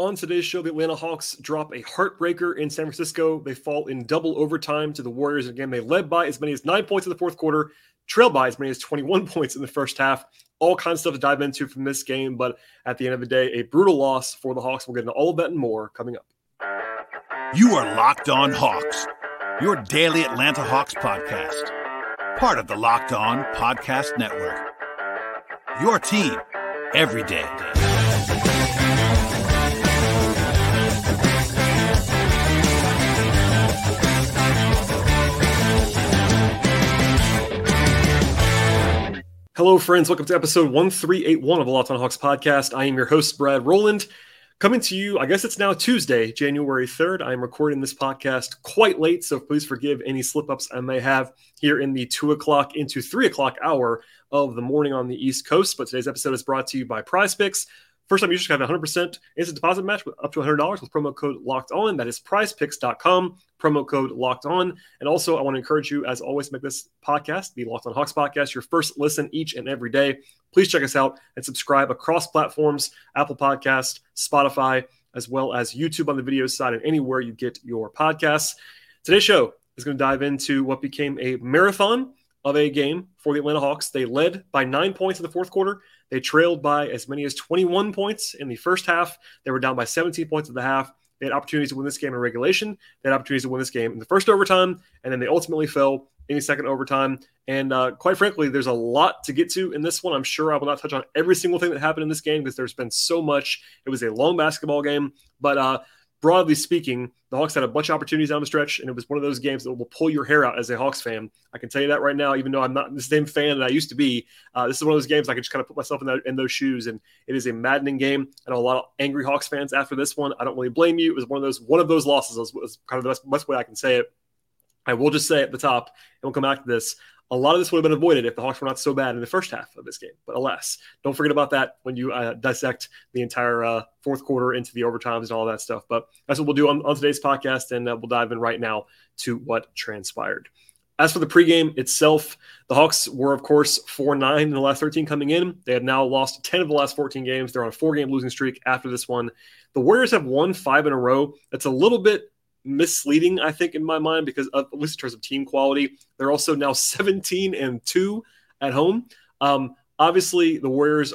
On today's show, the Atlanta Hawks drop a heartbreaker in San Francisco. They fall in double overtime to the Warriors. Again, they led by as many as 9 points in the fourth quarter, trailed by as many as 21 points in the first half. All kinds of stuff to dive into from this game, but at the end of the day, a brutal loss for the Hawks. We'll get into all of that and more coming up. You are Locked On Hawks, your daily Atlanta Hawks podcast. Part of the Locked On Podcast Network. Your team every day. Hello, friends. Welcome to episode 1381 of the Locked On Hawks podcast. I am your host, Brad Rowland, coming to you. I guess it's now Tuesday, January 3rd. I am recording this podcast quite late, so please forgive any slip-ups I may have here in the 2 o'clock into 3 o'clock hour of the morning on the East Coast. But today's episode is brought to you by Prize Picks. First time you just have 100% instant deposit match with up to $100 with promo code Locked On. That is prizepicks.com, promo code Locked On. And also, I want to encourage you, as always, make this podcast, the Locked On Hawks podcast, your first listen each and every day. Please check us out and subscribe across platforms, Apple Podcasts, Spotify, as well as YouTube on the video side and anywhere you get your podcasts. Today's show is going to dive into what became a marathon of a game for the Atlanta Hawks. They led by 9 points in the fourth quarter. They trailed by as many as 21 points in the first half. They were down by 17 points at the half. They had opportunities to win this game in regulation. They had opportunities to win this game in the first overtime, and then they ultimately fell in the second overtime. And quite frankly, there's a lot to get to in this one. I'm sure I will not touch on every single thing that happened in this game because there's been so much. It was a long basketball game, but broadly speaking, the Hawks had a bunch of opportunities down the stretch, and it was one of those games that will pull your hair out as a Hawks fan. I can tell you that right now, even though I'm not the same fan that I used to be. This is one of those games I can just kind of put myself in those shoes, and it is a maddening game. I know a lot of angry Hawks fans after this one. I don't really blame you. It was one of those losses. It was kind of the best way I can say it. I will just say at the top, and we'll come back to this, a lot of this would have been avoided if the Hawks were not so bad in the first half of this game. But alas, don't forget about that when you dissect the entire fourth quarter into the overtimes and all that stuff. But that's what we'll do on today's podcast, and we'll dive in right now to what transpired. As for the pregame itself, the Hawks were, of course, 4-9 in the last 13 coming in. They have now lost 10 of the last 14 games. They're on a four-game losing streak after this one. The Warriors have won 5 in a row. That's a little bit misleading, I think, in my mind, because of, at least in terms of team quality, they're also now 17-2 at home. Obviously, the Warriors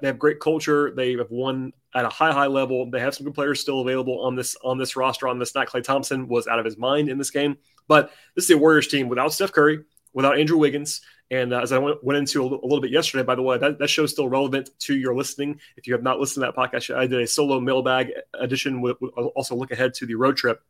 they have great culture. They have won at a high level. They have some good players still available on this roster on this night. Klay Thompson was out of his mind in this game, but this is a Warriors team without Steph Curry, without Andrew Wiggins. And as I went into a little bit yesterday, by the way, that show is still relevant to your listening. If you have not listened to that podcast, I did a solo mailbag edition with also look ahead to the road trip.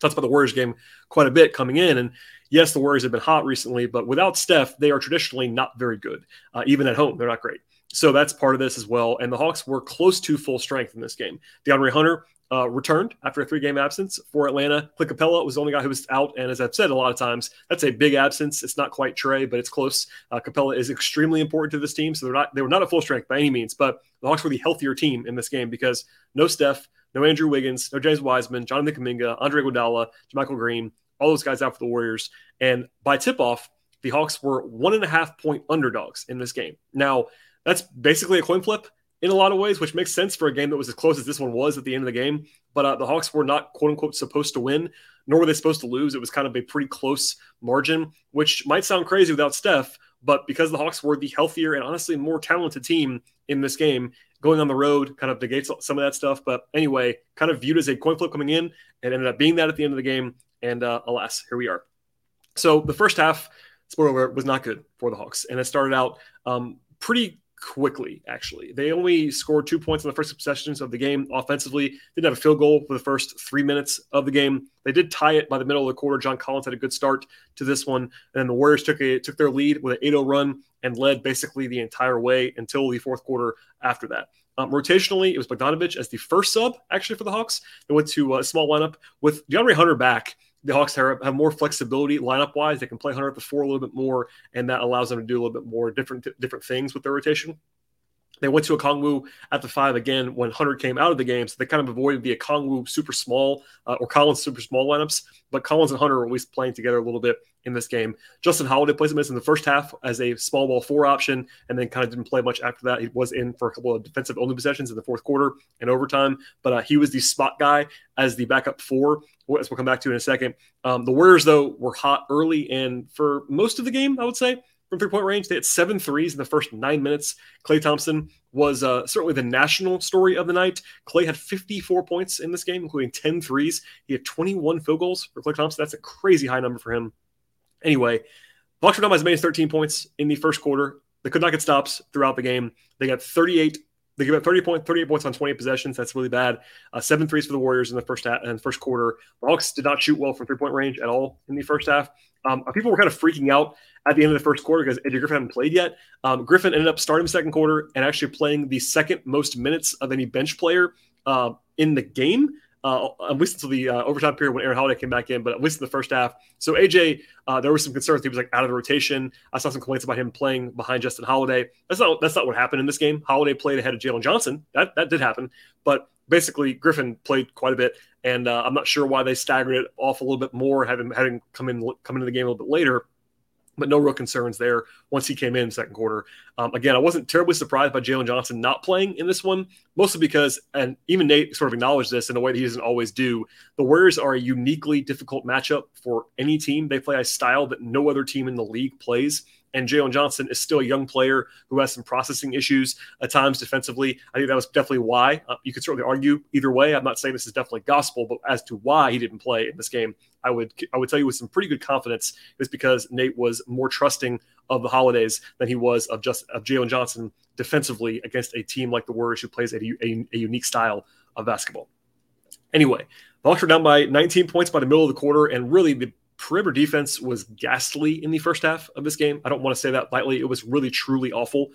Talks about the Warriors game quite a bit coming in. And yes, the Warriors have been hot recently, but without Steph, they are traditionally not very good. Even at home, they're not great. So that's part of this as well. And the Hawks were close to full strength in this game. DeAndre Hunter returned after a 3-game absence for Atlanta. Clint Capella was the only guy who was out, and as I've said a lot of times, that's a big absence. It's not quite Trey, but it's close. Capella is extremely important to this team, so they were not at full strength by any means, but the Hawks were the healthier team in this game because no Steph, no Andrew Wiggins, no James Wiseman, Jonathan Kuminga, Andre Iguodala, Jermichael Green, all those guys out for the Warriors. And by tip-off, the Hawks were 1.5-point underdogs in this game. Now, that's basically a coin flip in a lot of ways, which makes sense for a game that was as close as this one was at the end of the game. But the Hawks were not, quote-unquote, supposed to win, nor were they supposed to lose. It was kind of a pretty close margin, which might sound crazy without Steph, but because the Hawks were the healthier and honestly more talented team in this game, going on the road kind of negates some of that stuff. But anyway, kind of viewed as a coin flip coming in and ended up being that at the end of the game. And alas, here we are. So the first half, spoiler alert, was not good for the Hawks. And it started out pretty quickly, actually. They only scored 2 points in the first possessions of the game offensively. Didn't have a field goal for the first 3 minutes of the game. They did tie it by the middle of the quarter. John Collins had a good start to this one. And then the Warriors took their lead with an 8-0 run and led basically the entire way until the fourth quarter after that. Rotationally, it was Bogdanovich as the first sub, actually, for the Hawks. They went to a small lineup with DeAndre Hunter back. The Hawks have more flexibility lineup-wise. They can play Hunter at the four a little bit more, and that allows them to do a little bit more different things with their rotation. They went to Okongwu at the 5 again when Hunter came out of the game, so they kind of avoided the Okongwu super small or Collins super small lineups, but Collins and Hunter were at least playing together a little bit in this game. Justin Holiday plays in the first half as a small ball 4 option and then kind of didn't play much after that. He was in for a couple of defensive-only possessions in the fourth quarter and overtime, but he was the spot guy as the backup 4, as we'll come back to in a second. The Warriors, though, were hot early and for most of the game, I would say, from three-point range. They had 7 threes in the first 9 minutes. Klay Thompson was certainly the national story of the night. Klay had 54 points in this game, including 10 threes. He had 21 field goals for Klay Thompson. That's a crazy high number for him. Anyway, Bucks were down by as many as 13 points in the first quarter. They could not get stops throughout the game. They got 38. They gave up 38 points on 28 possessions. That's really bad. 7 threes for the Warriors in the first quarter. The Hawks did not shoot well from three-point range at all in the first half. People were kind of freaking out at the end of the first quarter because Adrian Griffin hadn't played yet. Griffin ended up starting the second quarter and actually playing the second most minutes of any bench player in the game, at least until the overtime period when Aaron Holiday came back in, but at least in the first half. So AJ, there was some concerns. He was like out of the rotation. I saw some complaints about him playing behind Justin Holiday. That's not what happened in this game. Holiday played ahead of Jalen Johnson. That did happen, but basically Griffin played quite a bit. And I'm not sure why they staggered it off a little bit more, having come into the game a little bit later, but no real concerns there once he came in second quarter. Again, I wasn't terribly surprised by Jalen Johnson not playing in this one, mostly because, and even Nate sort of acknowledged this in a way that he doesn't always do, the Warriors are a uniquely difficult matchup for any team. They play a style that no other team in the league plays. And Jalen Johnson is still a young player who has some processing issues at times defensively. I think that was definitely why. You could certainly argue either way. I'm not saying this is definitely gospel, but as to why he didn't play in this game, I would tell you with some pretty good confidence is because Nate was more trusting of the Holidays than he was of Jalen Johnson defensively against a team like the Warriors who plays a unique style of basketball. Anyway, the Hawks were down by 19 points by the middle of the quarter, and really the perimeter defense was ghastly in the first half of this game. I don't want to say that lightly. It was really, truly awful,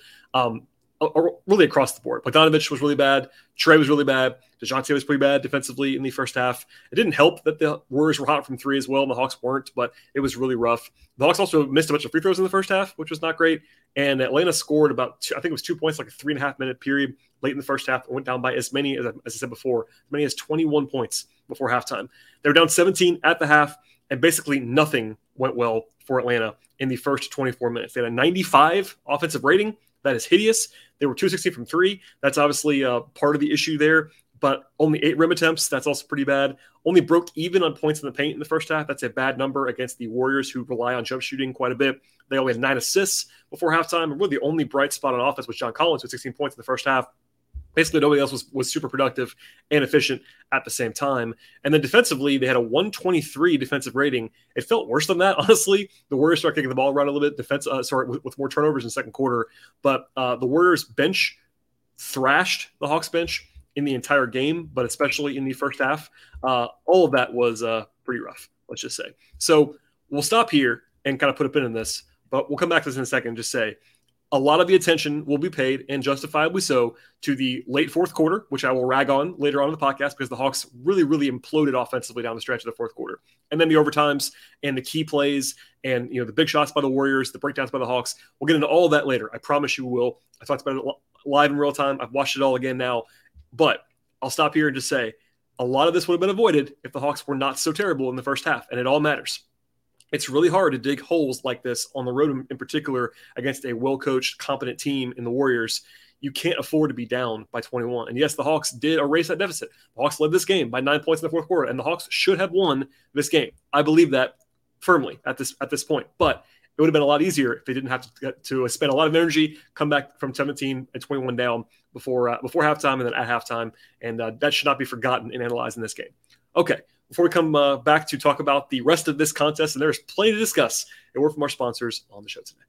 really across the board. Bogdanovich was really bad. Trey was really bad. DeJounte was pretty bad defensively in the first half. It didn't help that the Warriors were hot from three as well, and the Hawks weren't, but it was really rough. The Hawks also missed a bunch of free throws in the first half, which was not great, and Atlanta scored about, I think it was 2 points, like a 3.5-minute period late in the first half. It went down by as many, as I said before, as many as 21 points before halftime. They were down 17 at the half, and basically nothing went well for Atlanta in the first 24 minutes. They had a 95 offensive rating. That is hideous. They were 260 from three. That's obviously part of the issue there, but only 8 rim attempts. That's also pretty bad. Only broke even on points in the paint in the first half. That's a bad number against the Warriors who rely on jump shooting quite a bit. They only had 9 assists before halftime. And really the only bright spot on offense was John Collins with 16 points in the first half. Basically, nobody else was super productive and efficient at the same time. And then defensively, they had a 123 defensive rating. It felt worse than that, honestly. The Warriors started kicking the ball around a little bit with more turnovers in the second quarter. But the Warriors bench thrashed the Hawks bench in the entire game, but especially in the first half. All of that was pretty rough, let's just say. So we'll stop here and kind of put a pin in this, but we'll come back to this in a second and just say, a lot of the attention will be paid, and justifiably so, to the late fourth quarter, which I will rag on later on in the podcast because the Hawks really, really imploded offensively down the stretch of the fourth quarter. And then the overtimes and the key plays and the big shots by the Warriors, the breakdowns by the Hawks. We'll get into all of that later. I promise you we will. I talked about it live in real time. I've watched it all again now. But I'll stop here and just say a lot of this would have been avoided if the Hawks were not so terrible in the first half, and it all matters. It's really hard to dig holes like this on the road, in particular against a well-coached, competent team in the Warriors. You can't afford to be down by 21. And yes, the Hawks did erase that deficit. The Hawks led this game by 9 points in the fourth quarter, and the Hawks should have won this game. I believe that firmly at this point. But it would have been a lot easier if they didn't have to spend a lot of energy, come back from 17 and 21 down before halftime and then at halftime. And that should not be forgotten in analyzing this game. Okay. Before we come back to talk about the rest of this contest, and there's plenty to discuss, a word from our sponsors on the show today.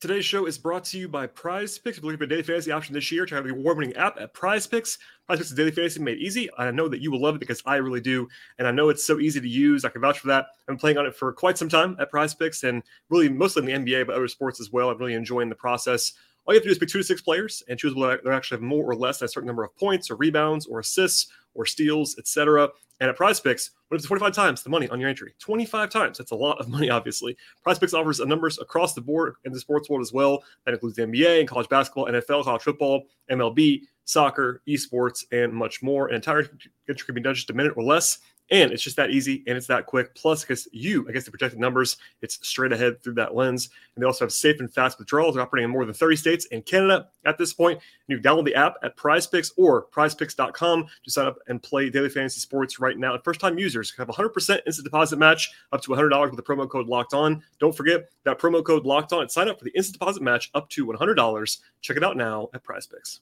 Today's show is brought to you by Prize Picks. If you're looking for a daily fantasy option this year, check out the award-winning app at Prize Picks. Prize Picks is daily fantasy made easy. I know that you will love it because I really do, and I know it's so easy to use. I can vouch for that. I've been playing on it for quite some time at Prize Picks, and really mostly in the NBA, but other sports as well. I'm really enjoying the process. All you have to do is pick 2 to 6 players and choose whether they actually have more or less than a certain number of points or rebounds or assists or steals, etc. And at Prize Picks, But it's 25 times the money on your entry. 25 times. That's a lot of money, obviously. Prize Picks offers numbers across the board in the sports world as well. That includes the NBA and college basketball, NFL, college football, MLB, soccer, esports, and much more. An entire entry can be done just a minute or less. And it's just that easy, and it's that quick. Plus, because I guess the projected numbers, it's straight ahead through that lens. And they also have safe and fast withdrawals. They're operating in more than 30 states and Canada at this point. And you can download the app at Prize Picks or prizepicks.com to sign up and play daily fantasy sports right now. And first-time users can have 100% instant deposit match up to $100 with the promo code Locked On. Don't forget that promo code Locked On and sign up for the instant deposit match up to $100. Check it out now at Prize Picks.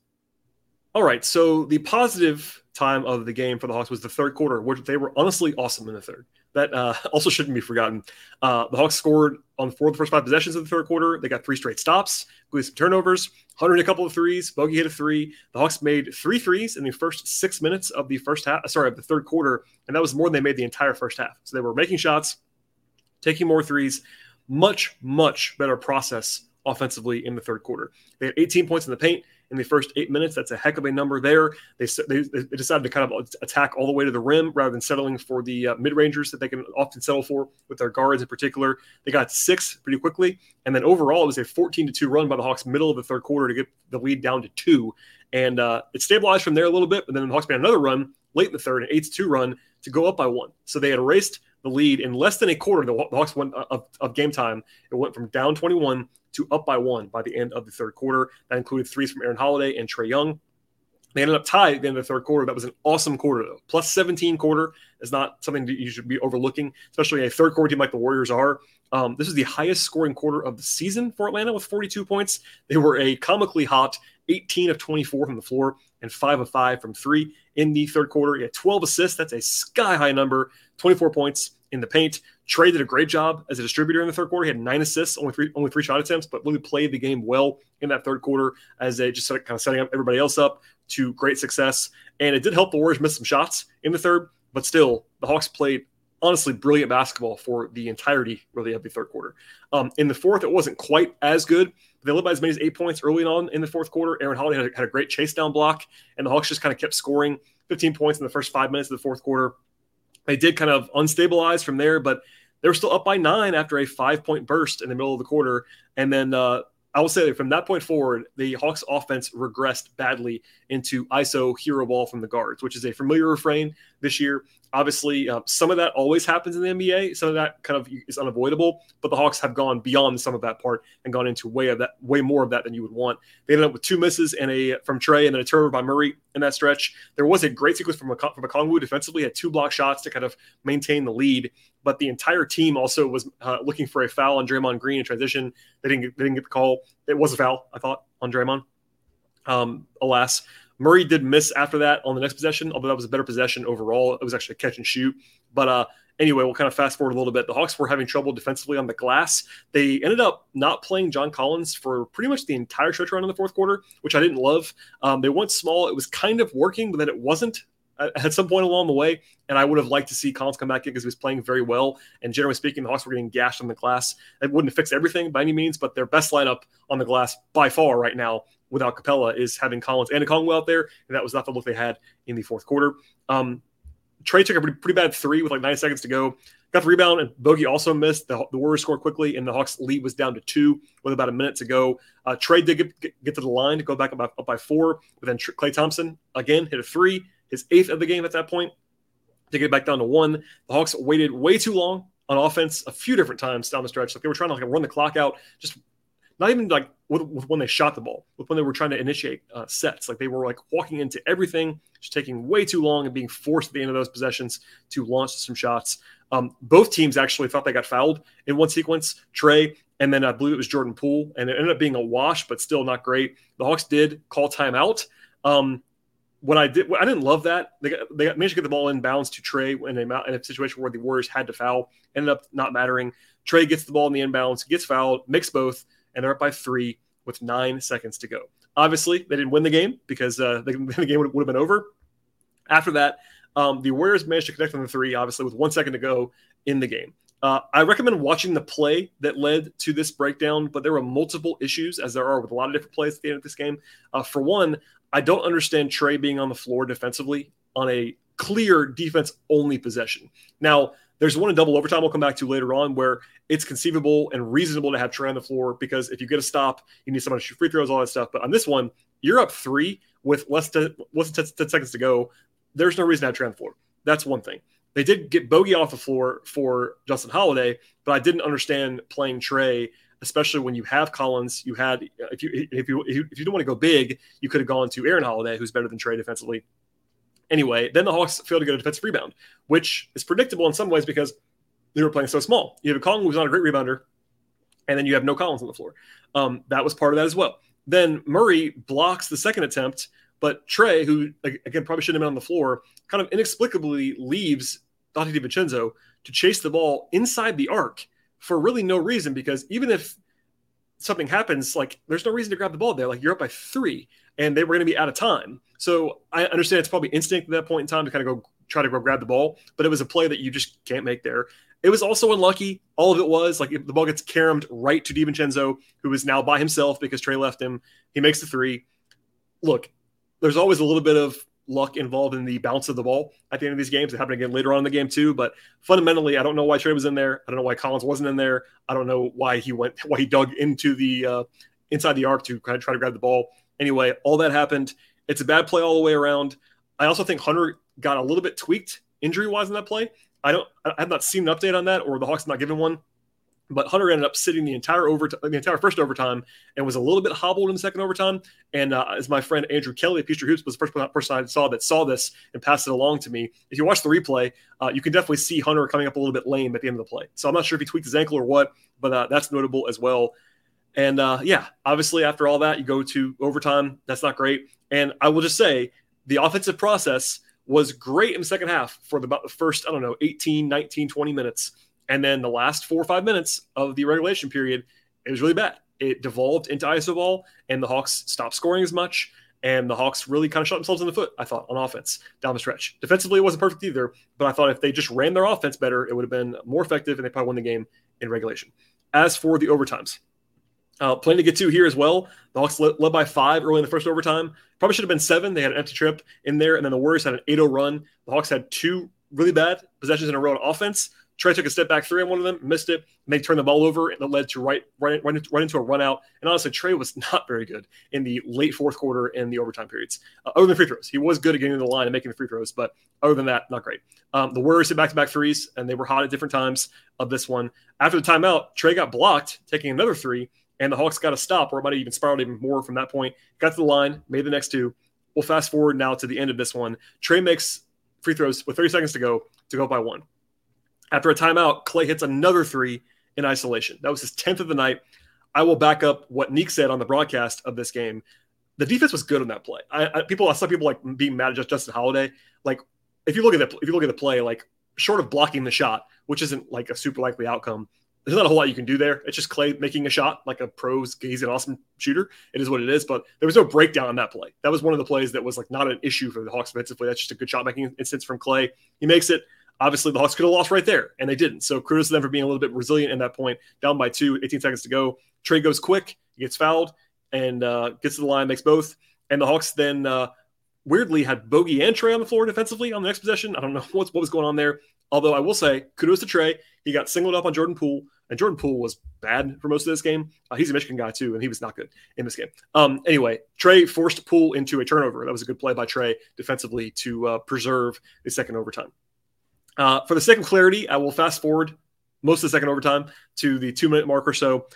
All right, so the positive time of the game for the Hawks was the third quarter, which they were honestly awesome in the third. That also shouldn't be forgotten. The Hawks scored on four of the first five possessions of the third quarter. They got three straight stops, including some turnovers. Hunter hit a couple of threes. Bogey hit a three. The Hawks made three threes in the first 6 minutes of the third quarter, and that was more than they made the entire first half. So they were making shots, taking more threes, much, much better process offensively in the third quarter. They had 18 points in the paint in the first 8 minutes. That's a heck of a number there. They decided to kind of attack all the way to the rim rather than settling for the mid-rangers that they can often settle for with their guards in particular. They got six pretty quickly. And then overall, it was a 14-2 run by the Hawks middle of the third quarter to get the lead down to two. And it stabilized from there a little bit. But then the Hawks made another run late in the third, an 8-2 run to go up by one. So they had erased the lead in less than a quarter. The Hawks won of game time. It went from down 21 to up by one by the end of the third quarter. That included threes from Aaron Holiday and Trae Young. They ended up tied at the end of the third quarter. That was an awesome quarter, though. Plus 17 quarter is not something that you should be overlooking, especially a third quarter team like the Warriors are. This is the highest scoring quarter of the season for Atlanta with 42 points. They were a comically hot 18 of 24 from the floor and 5 of 5 from three in the third quarter. He had 12 assists. That's a sky-high number, 24 points in the paint. Trae did a great job as a distributor in the third quarter. He had 9 assists, only three shot attempts, but really played the game well in that third quarter as they just kind of setting up everybody else up to great success. And it did help the Warriors miss some shots in the third, but still, the Hawks played honestly brilliant basketball for the entirety, really, of the third quarter. In the fourth, it wasn't quite as good. They led by as many as 8 points early on in the fourth quarter. Aaron Holiday had a great chase down block, and the Hawks just kind of kept scoring 15 points in the first 5 minutes of the fourth quarter. They did kind of unstabilize from there, but they were still up by 9 after a 5-point burst in the middle of the quarter. And then I will say that from that point forward, the Hawks offense regressed badly into ISO hero ball from the guards, which is a familiar refrain this year. Obviously, some of that always happens in the NBA. Some of that kind of is unavoidable, but the Hawks have gone beyond some of that part and gone into way more of that than you would want. They ended up with 2 misses and from Trae and then a turnover by Murray in that stretch. There was a great sequence from Okongwu defensively, had 2 block shots to kind of maintain the lead, but the entire team also was looking for a foul on Draymond Green in transition. They didn't get the call. It was a foul, I thought, on Draymond. Alas, Murray did miss after that on the next possession, although that was a better possession overall. It was actually a catch and shoot. But anyway, we'll kind of fast forward a little bit. The Hawks were having trouble defensively on the glass. They ended up not playing John Collins for pretty much the entire stretch run in the fourth quarter, which I didn't love. They went small. It was kind of working, but then it wasn't at some point along the way, and I would have liked to see Collins come back in because he was playing very well. And generally speaking, the Hawks were getting gashed on the glass. It wouldn't fix everything by any means, but their best lineup on the glass by far right now without Capella is having Collins and Okongwu out there, and that was not the look they had in the fourth quarter. Trae took a pretty bad three with like 9 seconds to go. Got the rebound, and Bogey also missed. The Warriors scored quickly, and the Hawks' lead was down to 2 with about a minute to go. Trae did get to the line to go back up by 4, but then Klay Thompson, again, hit a 3. His 8th of the game at that point, to get it back down to 1. The Hawks waited way too long on offense a few different times down the stretch. Like they were trying to run the clock out, just not even like with when they shot the ball, with when they were trying to initiate sets. Like they were walking into everything, just taking way too long and being forced at the end of those possessions to launch some shots. Both teams actually thought they got fouled in one sequence. Trae, and then I believe it was Jordan Poole, and it ended up being a wash, but still not great. The Hawks did call timeout. I didn't love that. They managed to get the ball inbounds to Trae in a situation where the Warriors had to foul. Ended up not mattering. Trae gets the ball in the inbounds, gets fouled, makes both, and they're up by 3 with 9 seconds to go. Obviously, they didn't win the game because the game would have been over. After that, the Warriors managed to connect on the 3, obviously, with 1 second to go in the game. I recommend watching the play that led to this breakdown, but there were multiple issues, as there are with a lot of different plays at the end of this game. For one, I don't understand Trae being on the floor defensively on a clear defense-only possession. Now, there's one in double overtime we'll come back to later on where it's conceivable and reasonable to have Trey on the floor because if you get a stop, you need someone to shoot free throws, all that stuff. But on this one, you're up 3 with less than 10 seconds to go. There's no reason to have Trey on the floor. That's one thing. They did get Bogey off the floor for Justin Holiday, but I didn't understand playing Trey, especially when you have Collins. You had if you didn't want to go big, you could have gone to Aaron Holiday, who's better than Trey defensively. Anyway, then the Hawks failed to get a defensive rebound, which is predictable in some ways because they were playing so small. You have a Collins who's not a great rebounder, and then you have no Collins on the floor. That was part of that as well. Then Murray blocks the second attempt, but Trey, who, again, probably shouldn't have been on the floor, kind of inexplicably leaves Dante DiVincenzo to chase the ball inside the arc for really no reason because even if something happens, like there's no reason to grab the ball there. Like you're up by 3 and they were going to be out of time. So I understand it's probably instinct at that point in time to kind of go grab the ball, but it was a play that you just can't make there. It was also unlucky. All of it was like if the ball gets caromed right to DiVincenzo, who is now by himself because Trey left him. He makes the 3. Look, there's always a little bit of luck involved in the bounce of the ball at the end of these games. It happened again later on in the game too, but fundamentally, I don't know why Trey was in there. I don't know why Collins wasn't in there. I don't know why he dug into the inside the arc to kind of try to grab the ball. Anyway, all that happened. It's a bad play all the way around. I also think Hunter got a little bit tweaked injury-wise in that play. I have not seen an update on that, or the Hawks have not given one. But Hunter ended up sitting the entire first overtime and was a little bit hobbled in the second overtime. And as my friend Andrew Kelly at Peachtree Hoops was the first person I saw this and passed it along to me. If you watch the replay, you can definitely see Hunter coming up a little bit lame at the end of the play. So I'm not sure if he tweaked his ankle or what, but that's notable as well. And obviously after all that, you go to overtime. That's not great. And I will just say the offensive process was great in the second half for about the first, 18, 19, 20 minutes. And then the last 4 or 5 minutes of the regulation period, it was really bad. It devolved into ISO ball, and the Hawks stopped scoring as much, and the Hawks really kind of shot themselves in the foot, I thought, on offense down the stretch. Defensively, it wasn't perfect either, but I thought if they just ran their offense better, it would have been more effective, and they probably won the game in regulation. As for the overtimes, plenty to get to here as well. The Hawks led by 5 early in the first overtime. Probably should have been 7. They had an empty trip in there, and then the Warriors had an 8-0 run. The Hawks had 2 really bad possessions in a row on offense. Trey took a step back 3 on one of them, missed it, and they turned the ball over, and it led to right into a run out. And honestly, Trey was not very good in the late fourth quarter and the overtime periods. Other than free throws. He was good at getting to the line and making the free throws, but other than that, not great. The Warriors hit back-to-back 3s, and they were hot at different times of this one. After the timeout, Trey got blocked, taking another 3, and the Hawks got a stop, or it might have even spiraled even more from that point. Got to the line, made the next 2. We'll fast forward now to the end of this one. Trey makes free throws with 30 seconds to go by 1. After a timeout, Clay hits another 3 in isolation. That was his 10th of the night. I will back up what Neek said on the broadcast of this game. The defense was good on that play. I saw people like being mad at Justin Holiday. Like if you look at the play, like short of blocking the shot, which isn't like a super likely outcome, there's not a whole lot you can do there. It's just Clay making a shot like a pro's. He's an awesome shooter. It is what it is. But there was no breakdown on that play. That was one of the plays that was like not an issue for the Hawks offensively. That's just a good shot making instance from Clay. He makes it. Obviously, the Hawks could have lost right there, and they didn't. So kudos to them for being a little bit resilient in that point. Down by 2, 18 seconds to go. Trey goes quick, he gets fouled, and gets to the line, makes both. And the Hawks then weirdly had Bogey and Trey on the floor defensively on the next possession. I don't know what was going on there. Although I will say, kudos to Trey. He got singled up on Jordan Poole, and Jordan Poole was bad for most of this game. He's a Michigan guy, too, and he was not good in this game. Anyway, Trey forced Poole into a turnover. That was a good play by Trey defensively to preserve the second overtime. For the sake of clarity, I will fast forward most of the second overtime to the 2-minute mark or so.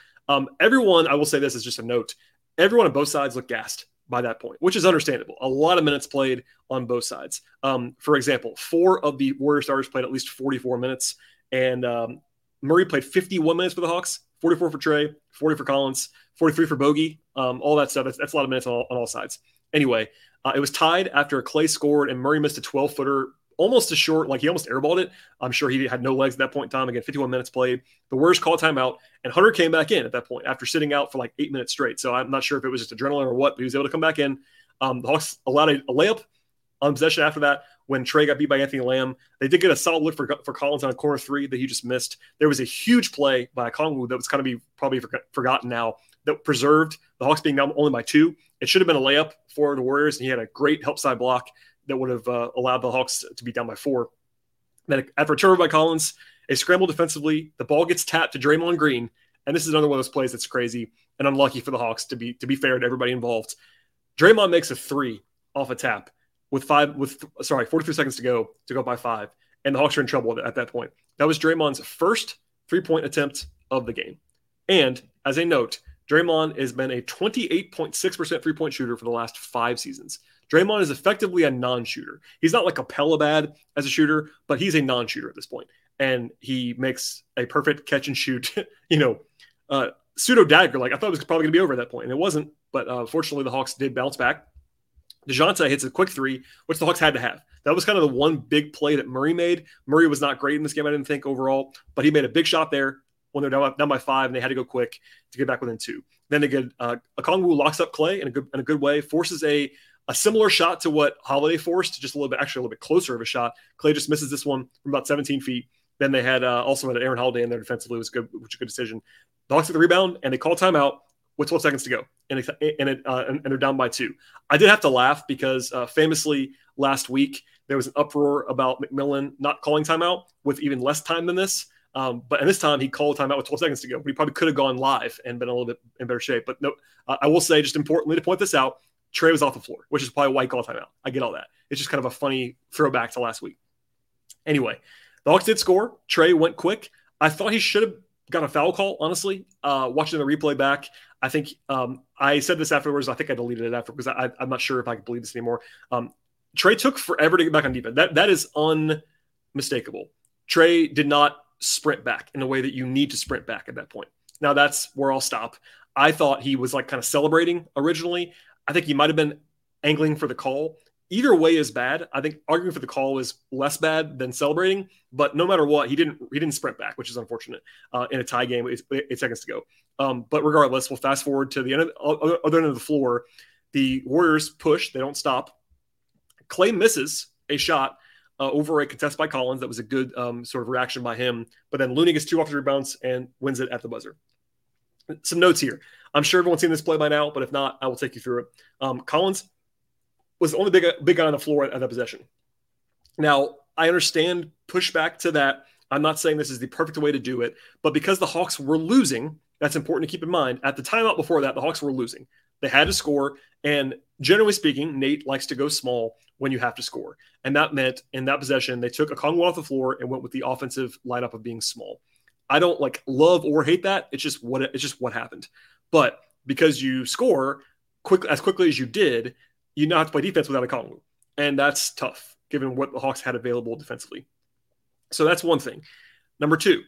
Everyone, I will say this is just a note. Everyone on both sides looked gassed by that point, which is understandable. A lot of minutes played on both sides. For example, 4 of the Warrior starters played at least 44 minutes, and Murray played 51 minutes for the Hawks, 44 for Trey, 40 for Collins, 43 for Bogey, all that stuff. That's a lot of minutes on all sides. Anyway, it was tied after Clay scored and Murray missed a 12-footer. Almost as short, like he almost airballed it. I'm sure he had no legs at that point in time. Again, 51 minutes played. The Warriors called timeout, and Hunter came back in at that point after sitting out for like 8 minutes straight. So I'm not sure if it was just adrenaline or what, but he was able to come back in. The Hawks allowed a layup on possession after that when Trey got beat by Anthony Lamb. They did get a solid look for Collins on a corner 3 that he just missed. There was a huge play by Kongwu that was kind of probably forgotten now that preserved the Hawks being down only by 2. It should have been a layup for the Warriors, and he had a great help side block that would have allowed the Hawks to be down by 4. Then after a turnover by Collins, a scramble defensively, the ball gets tapped to Draymond Green. And this is another one of those plays that's crazy and unlucky for the Hawks, to be fair to everybody involved. Draymond makes a 3 off a tap with 43 seconds to go by 5. And the Hawks are in trouble at that point. That was Draymond's first three-point attempt of the game. And as a note, Draymond has been a 28.6% three-point shooter for the last 5 seasons. Draymond is effectively a non-shooter. He's not like a Pella bad as a shooter, but he's a non-shooter at this point. And he makes a perfect catch and shoot, pseudo dagger. Like I thought it was probably going to be over at that point, and it wasn't. But fortunately, the Hawks did bounce back. DeJounte hits a quick 3, which the Hawks had to have. That was kind of the one big play that Murray made. Murray was not great in this game, I didn't think, overall, but he made a big shot there when they're down by 5, and they had to go quick to get back within 2. Then they get Okongwu locks up Clay in a good way, forces a similar shot to what Holiday forced, just a little bit closer of a shot. Clay just misses this one from about 17 feet. Then they had also had Aaron Holiday in there defensively, which was a good decision. The Hawks get the rebound, and they call timeout with 12 seconds to go, and they're down by 2. I did have to laugh because famously last week there was an uproar about McMillan not calling timeout with even less time than this. But this time he called timeout with 12 seconds to go. He probably could have gone live and been a little bit in better shape. But no, I will say, just importantly to point this out, Trey was off the floor, which is probably why he called timeout. I get all that. It's just kind of a funny throwback to last week. Anyway, the Hawks did score. Trey went quick. I thought he should have got a foul call, honestly. Watching the replay back, I think I said this afterwards. I think I deleted it after because I'm not sure if I can believe this anymore. Trey took forever to get back on defense. That is unmistakable. Trey did not sprint back in a way that you need to sprint back at that point. Now that's where I'll stop. I thought he was like kind of celebrating originally. I think he might have been angling for the call. Either way is bad. I think arguing for the call is less bad than celebrating, but no matter what, he didn't sprint back, which is unfortunate in a tie game with 8 seconds to go. But regardless, we'll fast forward to the other end of the floor. The Warriors push. They don't stop. Clay misses a shot over a contest by Collins. That was a good sort of reaction by him. But then Looney gets 2 offensive rebounds and wins it at the buzzer. Some notes here. I'm sure everyone's seen this play by now, but if not, I will take you through it. Collins was the only big guy on the floor at that possession. Now, I understand pushback to that. I'm not saying this is the perfect way to do it, but because the Hawks were losing, that's important to keep in mind. At the timeout before that, the Hawks were losing. They had to score, and generally speaking, Nate likes to go small when you have to score. And that meant in that possession, they took Okongwu off the floor and went with the offensive lineup of being small. I don't love or hate that. It's just what happened. But because you score as quickly as you did, you now have to play defense without Okongwu. And that's tough, given what the Hawks had available defensively. So that's one thing. Number 2,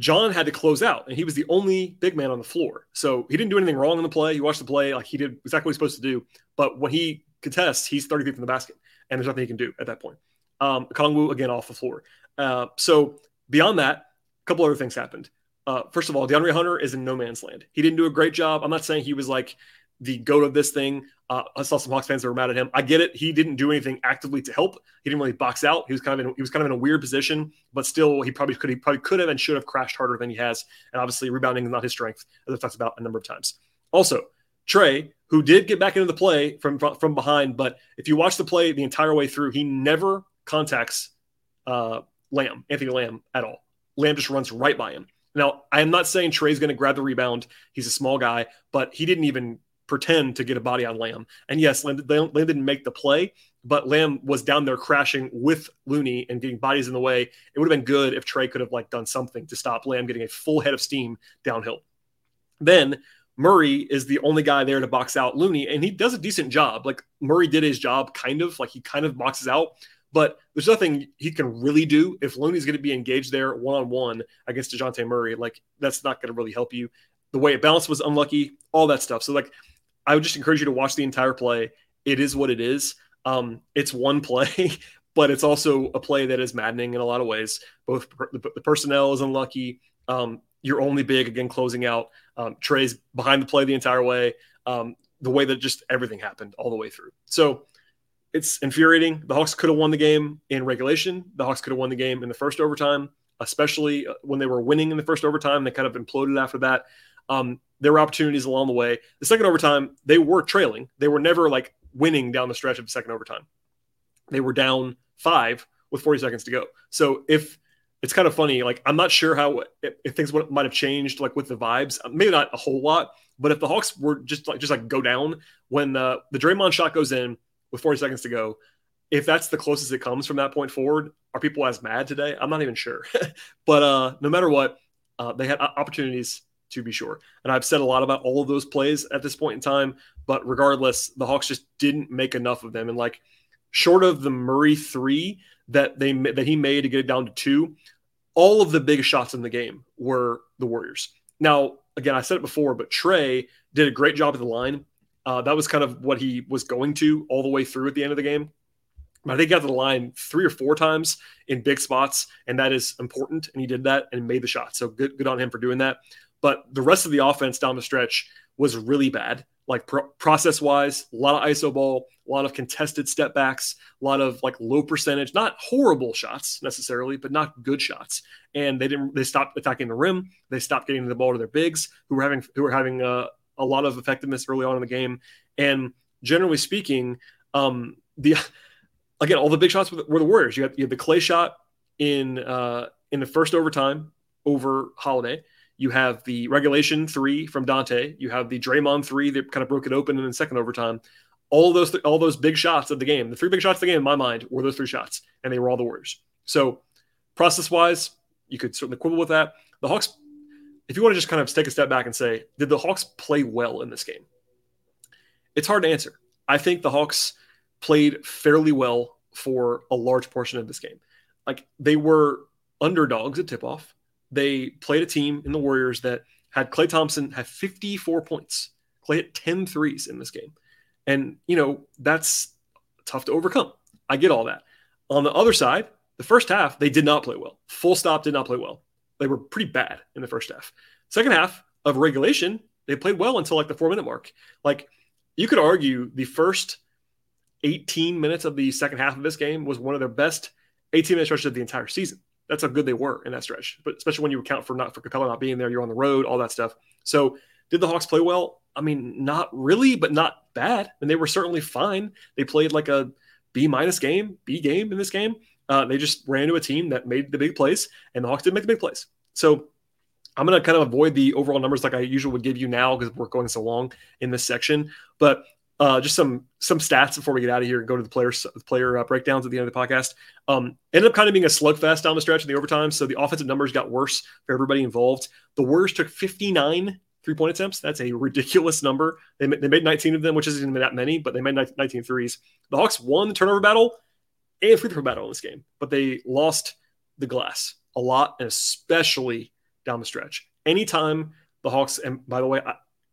John had to close out, and he was the only big man on the floor. So he didn't do anything wrong in the play. You watch the play, he did exactly what he's supposed to do. But when he contests, he's 30 feet from the basket, and there's nothing he can do at that point. Okongwu, again, off the floor. So beyond that, a couple other things happened. First of all, DeAndre Hunter is in no man's land. He didn't do a great job. I'm not saying he was the goat of this thing. I saw some Hawks fans that were mad at him. I get it. He didn't do anything actively to help. He didn't really box out. He was kind of in a weird position, but still he probably could have and should have crashed harder than he has. And obviously rebounding is not his strength, as I've talked about a number of times. Also, Trey, who did get back into the play from behind, but if you watch the play the entire way through, he never contacts Anthony Lamb at all. Lamb just runs right by him. Now, I am not saying Trey's going to grab the rebound. He's a small guy, but he didn't even pretend to get a body on Lamb. And yes, Lamb didn't make the play, but Lamb was down there crashing with Looney and getting bodies in the way. It would have been good if Trey could have done something to stop Lamb getting a full head of steam downhill. Then Murray is the only guy there to box out Looney, and he does a decent job. Murray did his job, kind of. He kind of boxes out, but there's nothing he can really do. If Looney's going to be engaged there one-on-one against DeJounte Murray, that's not going to really help you. The way it bounced was unlucky, all that stuff. So, I would just encourage you to watch the entire play. It is what it is. It's one play, but it's also a play that is maddening in a lot of ways. Both the personnel is unlucky. You're only big, again, closing out. Trey's behind the play the entire way. The way that just everything happened all the way through. So it's infuriating. The Hawks could have won the game in regulation. The Hawks could have won the game in the first overtime, especially when they were winning in the first overtime. They kind of imploded after that. There were opportunities along the way. The second overtime, they were trailing. They were never winning down the stretch of the second overtime. they were down 5 with 40 seconds to go. So if it's kind of funny, like I'm not sure how if things might have changed, like with the vibes, maybe not a whole lot. But if the Hawks were just like go down when the Draymond shot goes in with 40 seconds to go, if that's the closest it comes from that point forward, are people as mad today? I'm not even sure. But no matter what, they had opportunities to be sure. And I've said a lot about all of those plays at this point in time. But regardless, the Hawks just didn't make enough of them. And like short of the Murray 3 that he made to get it down to 2, all of the biggest shots in the game were the Warriors. Now, again, I said it before, but Trey did a great job at the line. That was kind of what he was going to all the way through at the end of the game. I think he got to the line 3 or 4 times in big spots, and that is important. And he did that and made the shot. So good on him for doing that. But the rest of the offense down the stretch was really bad, like process-wise, a lot of iso ball, a lot of contested step backs, a lot of like low percentage, not horrible shots necessarily, but not good shots. And they stopped attacking the rim. They stopped getting the ball to their bigs, who were having a lot of effectiveness early on in the game. And generally speaking, again, all the big shots were the Warriors. You had the Clay shot in the first overtime over Holiday. You have the regulation 3 from Dante. You have the Draymond 3 that kind of broke it open in the second overtime. All those big shots of the game, the 3 big shots of the game in my mind were those 3 shots, and they were all the Warriors. So process-wise, you could certainly quibble with that. The Hawks, if you want to just kind of take a step back and say, did the Hawks play well in this game? It's hard to answer. I think the Hawks played fairly well for a large portion of this game. Like they were underdogs at tip-off. They played a team in the Warriors that had Klay Thompson have 54 points. Klay had 10 threes in this game. And, you know, that's tough to overcome. I get all that. On the other side, the first half, they did not play well. Full stop, did not play well. They were pretty bad in the first half. Second half of regulation, they played well until like the 4-minute mark. Like you could argue the first 18 minutes of the second half of this game was one of their best 18-minute stretches of the entire season. That's how good they were in that stretch, but especially when you account for Capella not being there, you're on the road, all that stuff. So did the Hawks play well? I mean, not really, but not bad. And they were certainly fine. They played like a B game in this game. They just ran into a team that made the big plays, and the Hawks didn't make the big plays. So I'm going to kind of avoid the overall numbers like I usually would give you now because we're going so long in this section, but just some stats before we get out of here and go to the player breakdowns at the end of the podcast. Ended up kind of being a slugfest down the stretch in the overtime, so the offensive numbers got worse for everybody involved. The Warriors took 59 3-point attempts. That's a ridiculous number. They made 19 of them, which isn't even that many, but they made 19 threes. The Hawks won the turnover battle and free throw battle in this game, but they lost the glass a lot, and especially down the stretch. Anytime the Hawks, and by the way,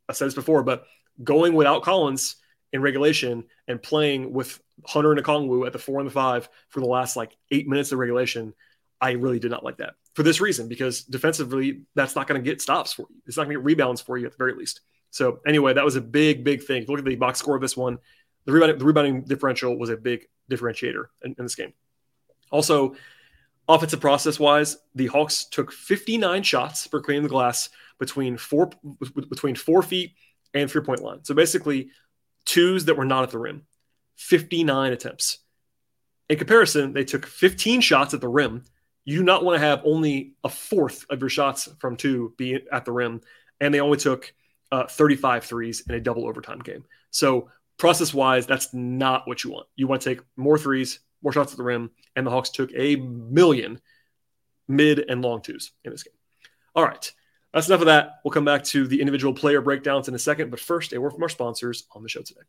I said this before, but going without Collins in regulation and playing with Hunter and Okongwu at the 4 and the 5 for the last like 8 minutes of regulation, I really did not like that for this reason, because defensively, that's not going to get stops for you. It's not going to get rebounds for you at the very least. So anyway, that was a big, big thing. If you look at the box score of this one, the rebounding differential was a big differentiator in this game. Also, offensive process-wise, the Hawks took 59 shots per cleaning the glass between 4 feet and 3-point line. So basically, 2s that were not at the rim, 59 attempts. In comparison, they took 15 shots at the rim. You do not want to have only a fourth of your shots from 2 be at the rim, and they only took 35 threes in a double overtime game. So process-wise, that's not what you want. You want to take more threes, more shots at the rim, and the Hawks took a million mid and long 2s in this game. All right. That's enough of that. We'll come back to the individual player breakdowns in a second, but first, a word from our sponsors on the show today.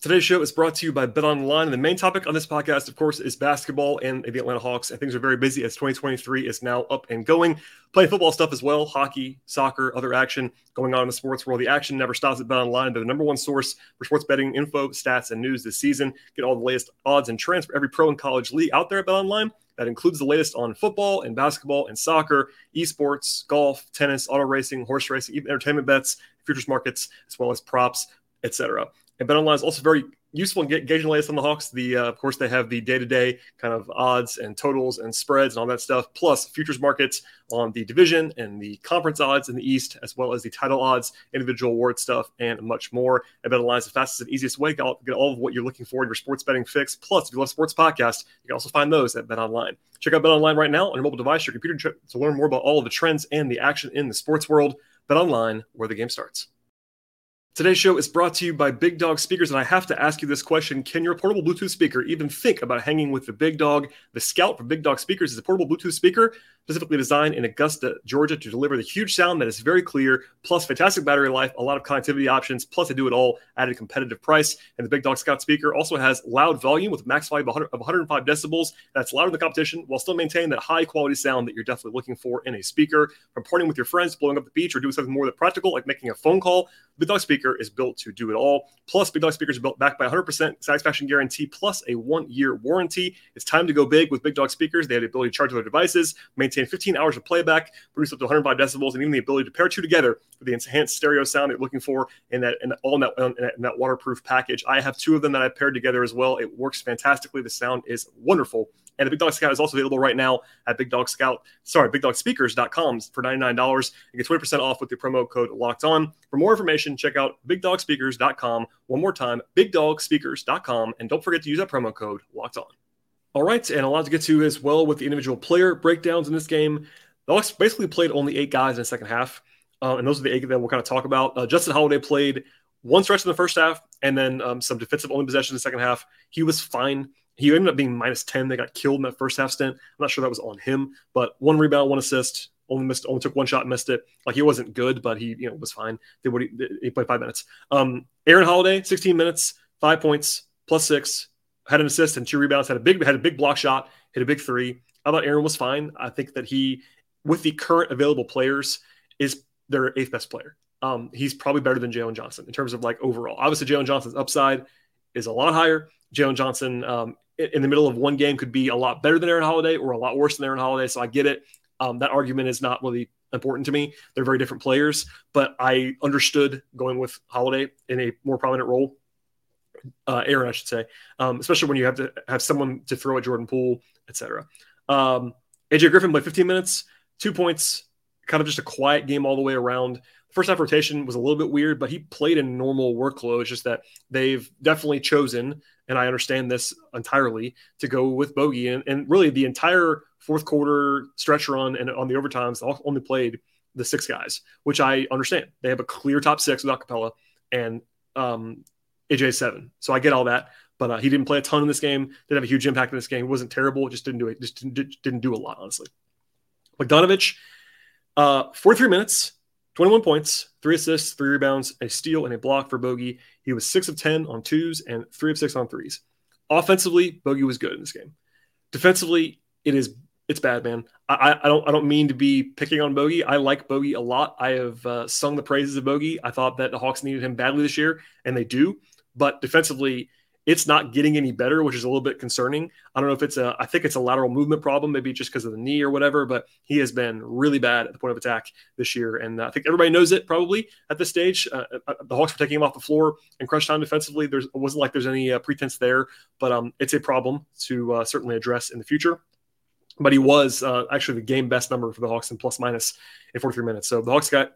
Today's show is brought to you by BetOnline, and the main topic on this podcast, of course, is basketball and the Atlanta Hawks, and things are very busy as 2023 is now up and going. Playing football stuff as well, hockey, soccer, other action going on in the sports world. The action never stops at BetOnline. They're the number one source for sports betting info, stats, and news this season. Get all the latest odds and trends for every pro and college league out there at BetOnline. That includes the latest on football and basketball and soccer, esports, golf, tennis, auto racing, horse racing, even entertainment bets, futures markets, as well as props, etc. And BetOnline is also very useful in gauging the latest on the Hawks. Of course, they have the day-to-day kind of odds and totals and spreads and all that stuff, plus futures markets on the division and the conference odds in the East, as well as the title odds, individual award stuff, and much more. And BetOnline is the fastest and easiest way to get all of what you're looking for in your sports betting fix. Plus, if you love sports podcasts, you can also find those at BetOnline. Check out BetOnline right now on your mobile device, your computer, to learn more about all of the trends and the action in the sports world. BetOnline, where the game starts. Today's show is brought to you by Big Dog Speakers, and I have to ask you this question. Can your portable Bluetooth speaker even think about hanging with the Big Dog? The Scout from Big Dog Speakers is a portable Bluetooth speaker specifically designed in Augusta, Georgia, to deliver the huge sound that is very clear, plus fantastic battery life, a lot of connectivity options, plus they do it all at a competitive price. And the Big Dog Scout speaker also has loud volume with max volume of 105 decibels. That's louder than the competition while still maintaining that high-quality sound that you're definitely looking for in a speaker. From partying with your friends, blowing up the beach, or doing something more than practical, like making a phone call, Big Dog Speaker is built to do it all. Plus, Big Dog Speakers are built backed by 100% satisfaction guarantee, plus a 1-year warranty. It's time to go big with Big Dog Speakers. They have the ability to charge their devices, maintain 15 hours of playback, produce up to 105 decibels, and even the ability to pair two together for the enhanced stereo sound you're looking for in that waterproof package. I have two of them that I paired together as well. It works fantastically. The sound is wonderful. And the Big Dog Scout is also available right now at BigDogSpeakers.com for $99 and get 20% off with the promo code LOCKEDON. For more information, check out BigDogSpeakers.com. One more time, BigDogSpeakers.com. And don't forget to use that promo code LOCKEDON. All right, and a lot to get to as well with the individual player breakdowns in this game. The Hawks basically played only 8 guys in the second half, and those are the 8 that we'll kind of talk about. Justin Holiday played one stretch in the first half and then some defensive-only possessions in the second half. He was fine. He ended up being minus 10. They got killed in that first half stint. I'm not sure that was on him, but 1 rebound, 1 assist, only took 1 shot and missed it. Like, he wasn't good, but he was fine. He played 5 minutes. Aaron Holiday, 16 minutes, 5 points, plus 6. Had an assist and 2 rebounds, had a big block shot, hit a big three. I thought Aaron was fine. I think that he, with the current available players, is their 8th best player. He's probably better than Jalen Johnson in terms of, like, overall. Obviously, Jalen Johnson's upside is a lot higher. Jalen Johnson in the middle of one game could be a lot better than Aaron Holiday or a lot worse than Aaron Holiday, so I get it. That argument is not really important to me. They're very different players, but I understood going with Holiday in a more prominent role. Aaron, I should say, especially when you have to have someone to throw at Jordan Poole, etc. AJ Griffin played 15 minutes, 2 points, kind of just a quiet game all the way around. The first half rotation was a little bit weird, but he played a normal workload. It's just that they've definitely chosen, and I understand this entirely, to go with Bogey. And really the entire fourth quarter stretch run and on the overtimes only played the 6 guys, which I understand. They have a clear top 6 without Capella, and AJ 7. So I get all that, but he didn't play a ton in this game. Didn't have a huge impact in this game. Wasn't terrible. Just didn't do it. Just didn't do a lot, honestly. Bogdanovich, 43 minutes, 21 points, 3 assists, 3 rebounds, a steal, and a block for Bogey. He was 6 of 10 on 2s and 3 of 6 on 3s. Offensively, Bogey was good in this game. Defensively, it's bad, man. I don't mean to be picking on Bogey. I like Bogey a lot. I have sung the praises of Bogey. I thought that the Hawks needed him badly this year, and they do. But defensively, it's not getting any better, which is a little bit concerning. I don't know if I think it's a lateral movement problem, maybe just because of the knee or whatever, but he has been really bad at the point of attack this year. And I think everybody knows it probably at this stage. The Hawks were taking him off the floor and crushed time defensively. It wasn't like there's any pretense there, but it's a problem to certainly address in the future. But he was actually the game best number for the Hawks in plus minus in 43 minutes. So the Hawks they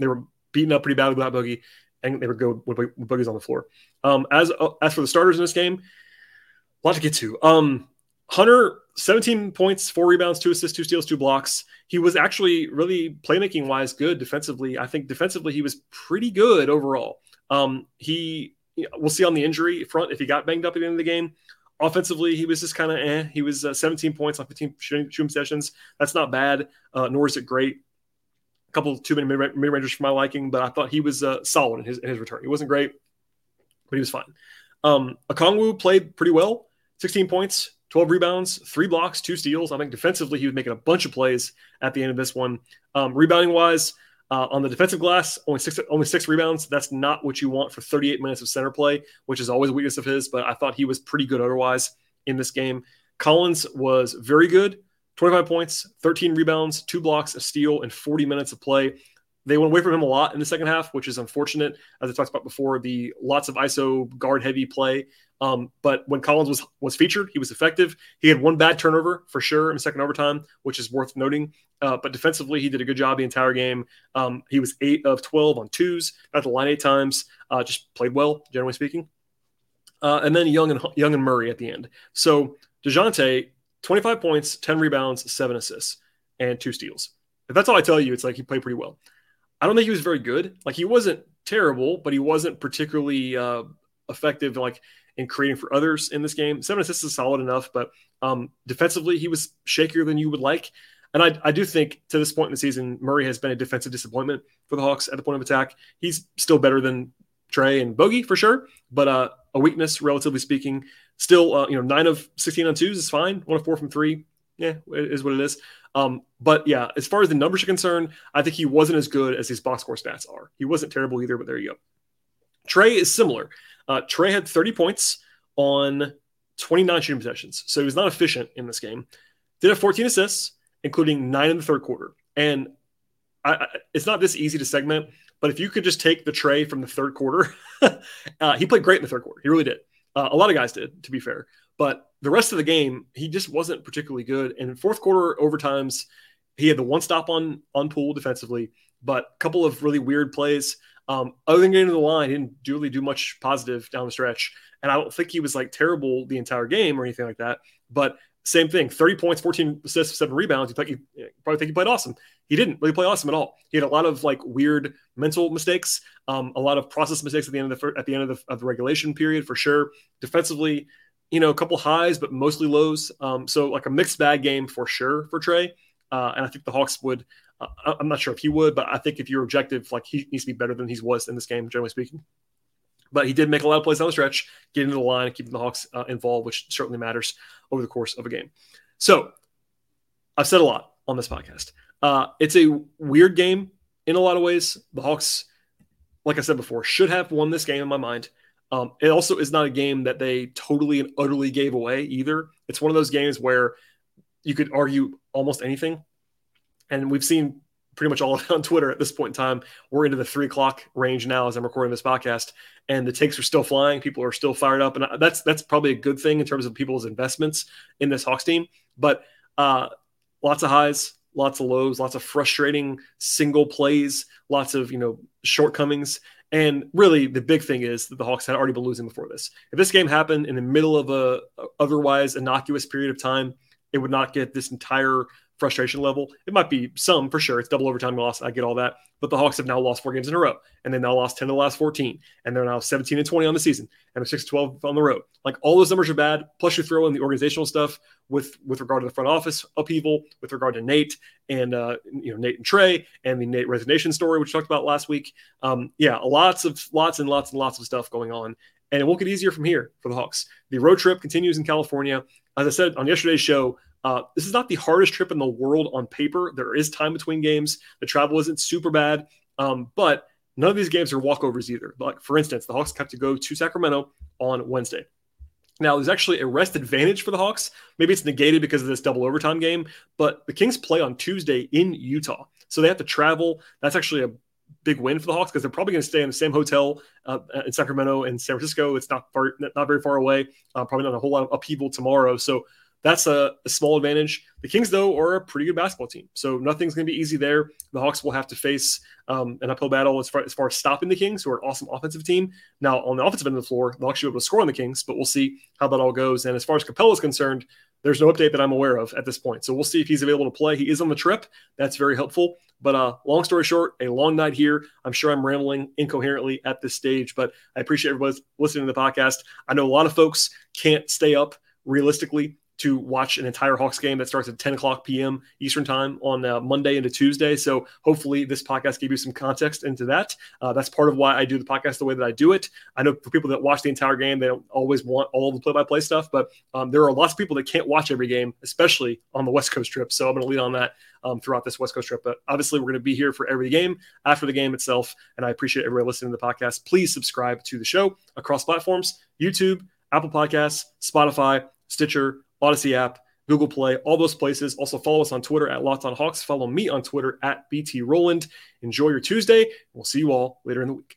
were beaten up pretty badly without Bogey, and they would go with Boogie's on the floor. As for the starters in this game, a lot to get to. Hunter, 17 points, 4 rebounds, 2 assists, 2 steals, 2 blocks. He was actually really playmaking-wise good defensively. I think defensively he was pretty good overall. We'll see on the injury front if he got banged up at the end of the game. Offensively, he was just kind of eh. He was 17 points on 15 shooting sessions. That's not bad, nor is it great. Couple too many mid-rangers for my liking, but I thought he was solid in his return. He wasn't great, but he was fine. Okongwu played pretty well. 16 points, 12 rebounds, 3 blocks, 2 steals. I think defensively he was making a bunch of plays at the end of this one. Rebounding-wise, on the defensive glass, only six rebounds. That's not what you want for 38 minutes of center play, which is always a weakness of his, but I thought he was pretty good otherwise in this game. Collins was very good. 25 points, 13 rebounds, 2 blocks, a steal, and 40 minutes of play. They went away from him a lot in the second half, which is unfortunate. As I talked about before, the lots of ISO guard heavy play. But when Collins was featured, he was effective. He had one bad turnover for sure in second overtime, which is worth noting. But defensively, he did a good job the entire game. He was 8 of 12 on twos, got the line 8 times, just played well, generally speaking. And then Young and Murray at the end. So DeJounte, 25 points, 10 rebounds, 7 assists, and 2 steals. If that's all I tell you, it's like he played pretty well. I don't think he was very good. Like, he wasn't terrible, but he wasn't particularly effective, like, in creating for others in this game. 7 assists is solid enough, but defensively he was shakier than you would like. And I do think to this point in the season, Murray has been a defensive disappointment for the Hawks at the point of attack. He's still better than Trey and Bogey for sure, but a weakness, relatively speaking. Still, 9 of 16 on twos is fine. 1 of 4 from 3. Yeah, it is what it is. But yeah, as far as the numbers are concerned, I think he wasn't as good as his box score stats are. He wasn't terrible either, but there you go. Trey is similar. Trey had 30 points on 29 shooting possessions. So he was not efficient in this game. Did have 14 assists, including 9 in the third quarter. And it's not this easy to segment, but if you could just take the Trey from the third quarter, he played great in the third quarter. He really did. A lot of guys did, to be fair. But the rest of the game, he just wasn't particularly good. And in fourth quarter overtimes, he had the one stop on Poole defensively, but a couple of really weird plays. Other than getting to the line, he didn't really do much positive down the stretch. And I don't think he was like terrible the entire game or anything like that. But same thing, 30 points, 14 assists, 7 rebounds. You probably think he played awesome. He didn't really play awesome at all. He had a lot of like weird mental mistakes, a lot of process mistakes at the end of the regulation period for sure. Defensively, a couple highs, but mostly lows. So like a mixed bag game for sure for Trey. And I think the Hawks would, I'm not sure if he would, but I think if you're objective, like he needs to be better than he was in this game, generally speaking. But he did make a lot of plays down the stretch, getting to the line, keeping the Hawks involved, which certainly matters over the course of a game. So I've said a lot on this podcast. It's a weird game in a lot of ways. The Hawks, like I said before, should have won this game in my mind. It also is not a game that they totally and utterly gave away either. It's one of those games where you could argue almost anything. And we've seen pretty much all of it on Twitter at this point in time. We're into the 3 o'clock range now as I'm recording this podcast, and the takes are still flying. People are still fired up. And that's probably a good thing in terms of people's investments in this Hawks team. But lots of highs, lots of lows, lots of frustrating single plays, lots of, shortcomings. And really, the big thing is that the Hawks had already been losing before this. If this game happened in the middle of a otherwise innocuous period of time, it would not get this entire frustration level. It might be some for sure. It's double overtime loss. I get all that. But the Hawks have now lost 4 games in a row, and they now lost 10 of the last 14, and they're now 17-20 on the season, and they're 6-12 on the road. Like, all those numbers are bad. Plus, you throw in the organizational stuff with regard to the front office upheaval, with regard to Nate and Nate and Trey, and the Nate resignation story, which we talked about last week. Lots and lots of stuff going on, and it won't get easier from here for the Hawks. The road trip continues in California. As I said on yesterday's show, this is not the hardest trip in the world on paper. There is time between games. The travel isn't super bad, but none of these games are walkovers either. Like, for instance, the Hawks have to go to Sacramento on Wednesday. Now, there's actually a rest advantage for the Hawks. Maybe it's negated because of this double overtime game, but the Kings play on Tuesday in Utah, so they have to travel. That's actually a big win for the Hawks because they're probably going to stay in the same hotel in Sacramento and San Francisco. It's not very far away. Probably not a whole lot of upheaval tomorrow. So that's a small advantage. The Kings, though, are a pretty good basketball team, so nothing's going to be easy there. The Hawks will have to face an uphill battle as far as stopping the Kings, who are an awesome offensive team. Now, on the offensive end of the floor, the Hawks should be able to score on the Kings, but we'll see how that all goes. And as far as Capella is concerned, there's no update that I'm aware of at this point, so we'll see if he's available to play. He is on the trip. That's very helpful. But long story short, a long night here. I'm sure I'm rambling incoherently at this stage, but I appreciate everybody listening to the podcast. I know a lot of folks can't stay up realistically to watch an entire Hawks game that starts at 10 o'clock p.m. Eastern time on Monday into Tuesday. So hopefully this podcast gave you some context into that. That's part of why I do the podcast the way that I do it. I know for people that watch the entire game, they don't always want all the play-by-play stuff, but there are lots of people that can't watch every game, especially on the West Coast trip. So I'm going to lead on that throughout this West Coast trip. But obviously we're going to be here for every game, after the game itself, and I appreciate everybody listening to the podcast. Please subscribe to the show across platforms, YouTube, Apple Podcasts, Spotify, Stitcher, Odyssey app, Google Play, all those places. Also, follow us on Twitter at Locked On Hawks. Follow me on Twitter at BT Rowland. Enjoy your Tuesday. We'll see you all later in the week.